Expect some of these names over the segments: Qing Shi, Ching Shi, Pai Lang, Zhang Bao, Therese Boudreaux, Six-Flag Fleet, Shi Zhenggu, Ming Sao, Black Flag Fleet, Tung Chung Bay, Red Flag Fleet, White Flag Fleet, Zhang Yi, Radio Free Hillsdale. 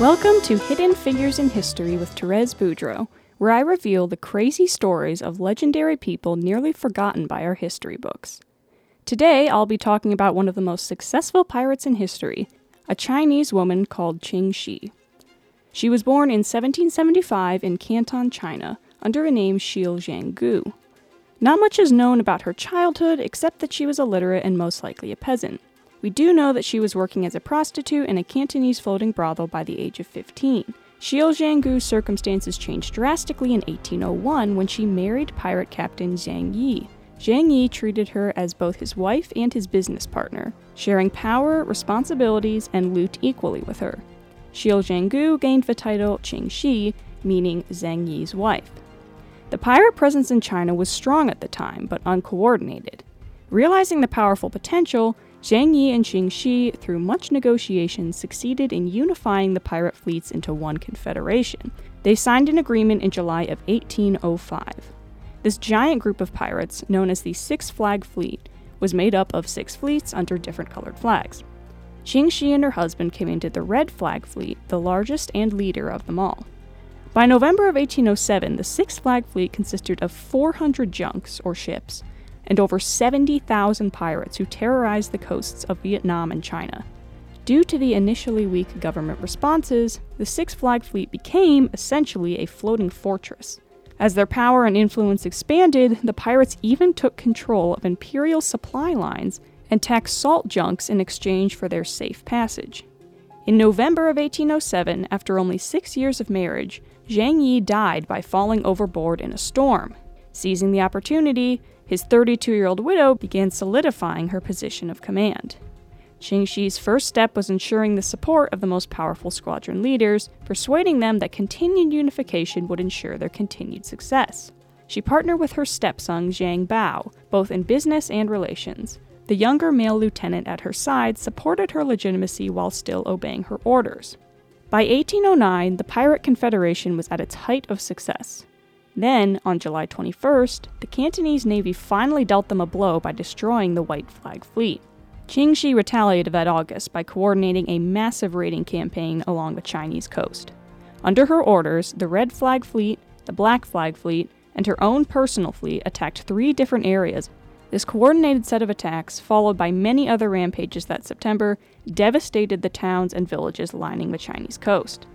Welcome to Hidden Figures in History with Therese Boudreaux, where I reveal the crazy stories of legendary people nearly forgotten by our history books. Today, I'll be talking about one of the most successful pirates in history, a Chinese woman called Ching Shi. She was born in 1775 in Canton, China, under a name Shi Zhenggu. Not much is known about her childhood, except that she was illiterate and most likely a peasant. We do know that she was working as a prostitute in a Cantonese floating brothel by the age of 15. Shi Zhenggu's circumstances changed drastically in 1801 when she married pirate captain Zhang Yi. Zhang Yi treated her as both his wife and his business partner, sharing power, responsibilities, and loot equally with her. Shi Zhenggu gained the title Qing Shi, meaning Zhang Yi's wife. The pirate presence in China was strong at the time, but uncoordinated. Realizing the powerful potential, Zhang Yi and Qing Shi, through much negotiation, succeeded in unifying the pirate fleets into one confederation. They signed an agreement in July of 1805. This giant group of pirates, known as the Six-Flag Fleet, was made up of 6 fleets under different colored flags. Qing Shi and her husband commanded the Red Flag Fleet, the largest and leader of them all. By November of 1807, the Six-Flag Fleet consisted of 400 junks, or ships, and over 70,000 pirates who terrorized the coasts of Vietnam and China. Due to the initially weak government responses, the Six-Flag Fleet became, essentially, a floating fortress. As their power and influence expanded, the pirates even took control of imperial supply lines and taxed salt junks in exchange for their safe passage. In November of 1807, after only 6 years of marriage, Zhang Yi died by falling overboard in a storm. Seizing the opportunity, his 32-year-old widow began solidifying her position of command. Qing Shi's first step was ensuring the support of the most powerful squadron leaders, persuading them that continued unification would ensure their continued success. She partnered with her stepson Zhang Bao, both in business and relations. The younger male lieutenant at her side supported her legitimacy while still obeying her orders. By 1809, the Pirate Confederation was at its height of success. Then, on July 21st, the Cantonese Navy finally dealt them a blow by destroying the White Flag Fleet. Qing Shi retaliated that August by coordinating a massive raiding campaign along the Chinese coast. Under her orders, the Red Flag Fleet, the Black Flag Fleet, and her own personal fleet attacked 3 different areas. This coordinated set of attacks, followed by many other rampages that September, devastated the towns and villages lining the Chinese coast.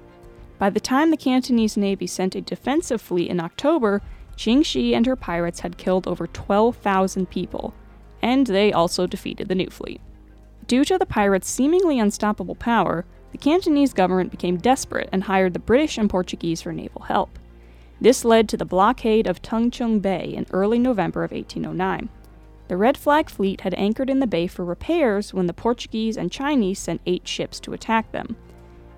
By the time the Cantonese Navy sent a defensive fleet in October, Qing Shi and her pirates had killed over 12,000 people, and they also defeated the new fleet. Due to the pirates' seemingly unstoppable power, the Cantonese government became desperate and hired the British and Portuguese for naval help. This led to the blockade of Tung Chung Bay in early November of 1809. The Red Flag Fleet had anchored in the bay for repairs when the Portuguese and Chinese sent 8 ships to attack them.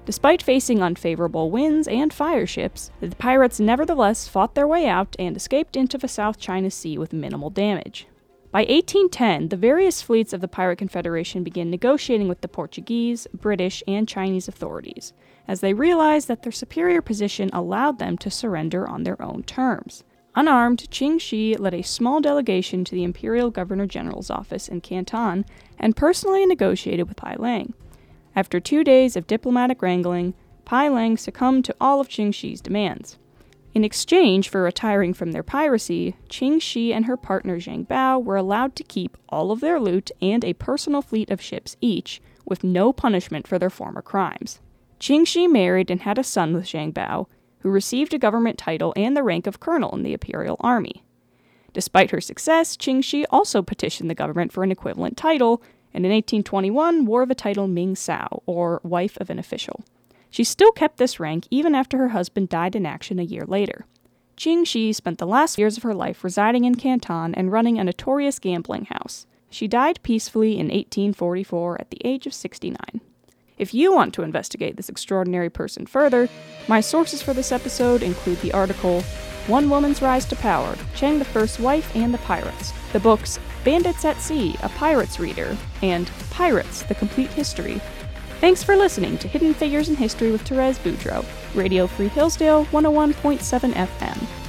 Despite facing unfavorable winds and fireships, the pirates nevertheless fought their way out and escaped into the South China Sea with minimal damage. By 1810, the various fleets of the Pirate Confederation began negotiating with the Portuguese, British, and Chinese authorities, as they realized that their superior position allowed them to surrender on their own terms. Unarmed, Qing Shi led a small delegation to the Imperial Governor-General's office in Canton and personally negotiated with Pai Lang. After 2 days of diplomatic wrangling, Pai Lang succumbed to all of Qing Shi's demands. In exchange for retiring from their piracy, Qing Shi and her partner Zhang Bao were allowed to keep all of their loot and a personal fleet of ships each, with no punishment for their former crimes. Qing Shi married and had a son with Zhang Bao, who received a government title and the rank of colonel in the Imperial Army. Despite her success, Qing Shi also petitioned the government for an equivalent title, and in 1821 wore the title Ming Sao, or wife of an official. She still kept this rank even after her husband died in action a year later. Qing Shi spent the last years of her life residing in Canton and running a notorious gambling house. She died peacefully in 1844 at the age of 69. If you want to investigate this extraordinary person further, my sources for this episode include the article One Woman's Rise to Power, Chang the First Wife and the Pirates, the books Bandits at Sea, A Pirate's Reader, and Pirates, The Complete History. Thanks for listening to Hidden Figures in History with Therese Boudreaux, Radio Free Hillsdale 101.7 FM.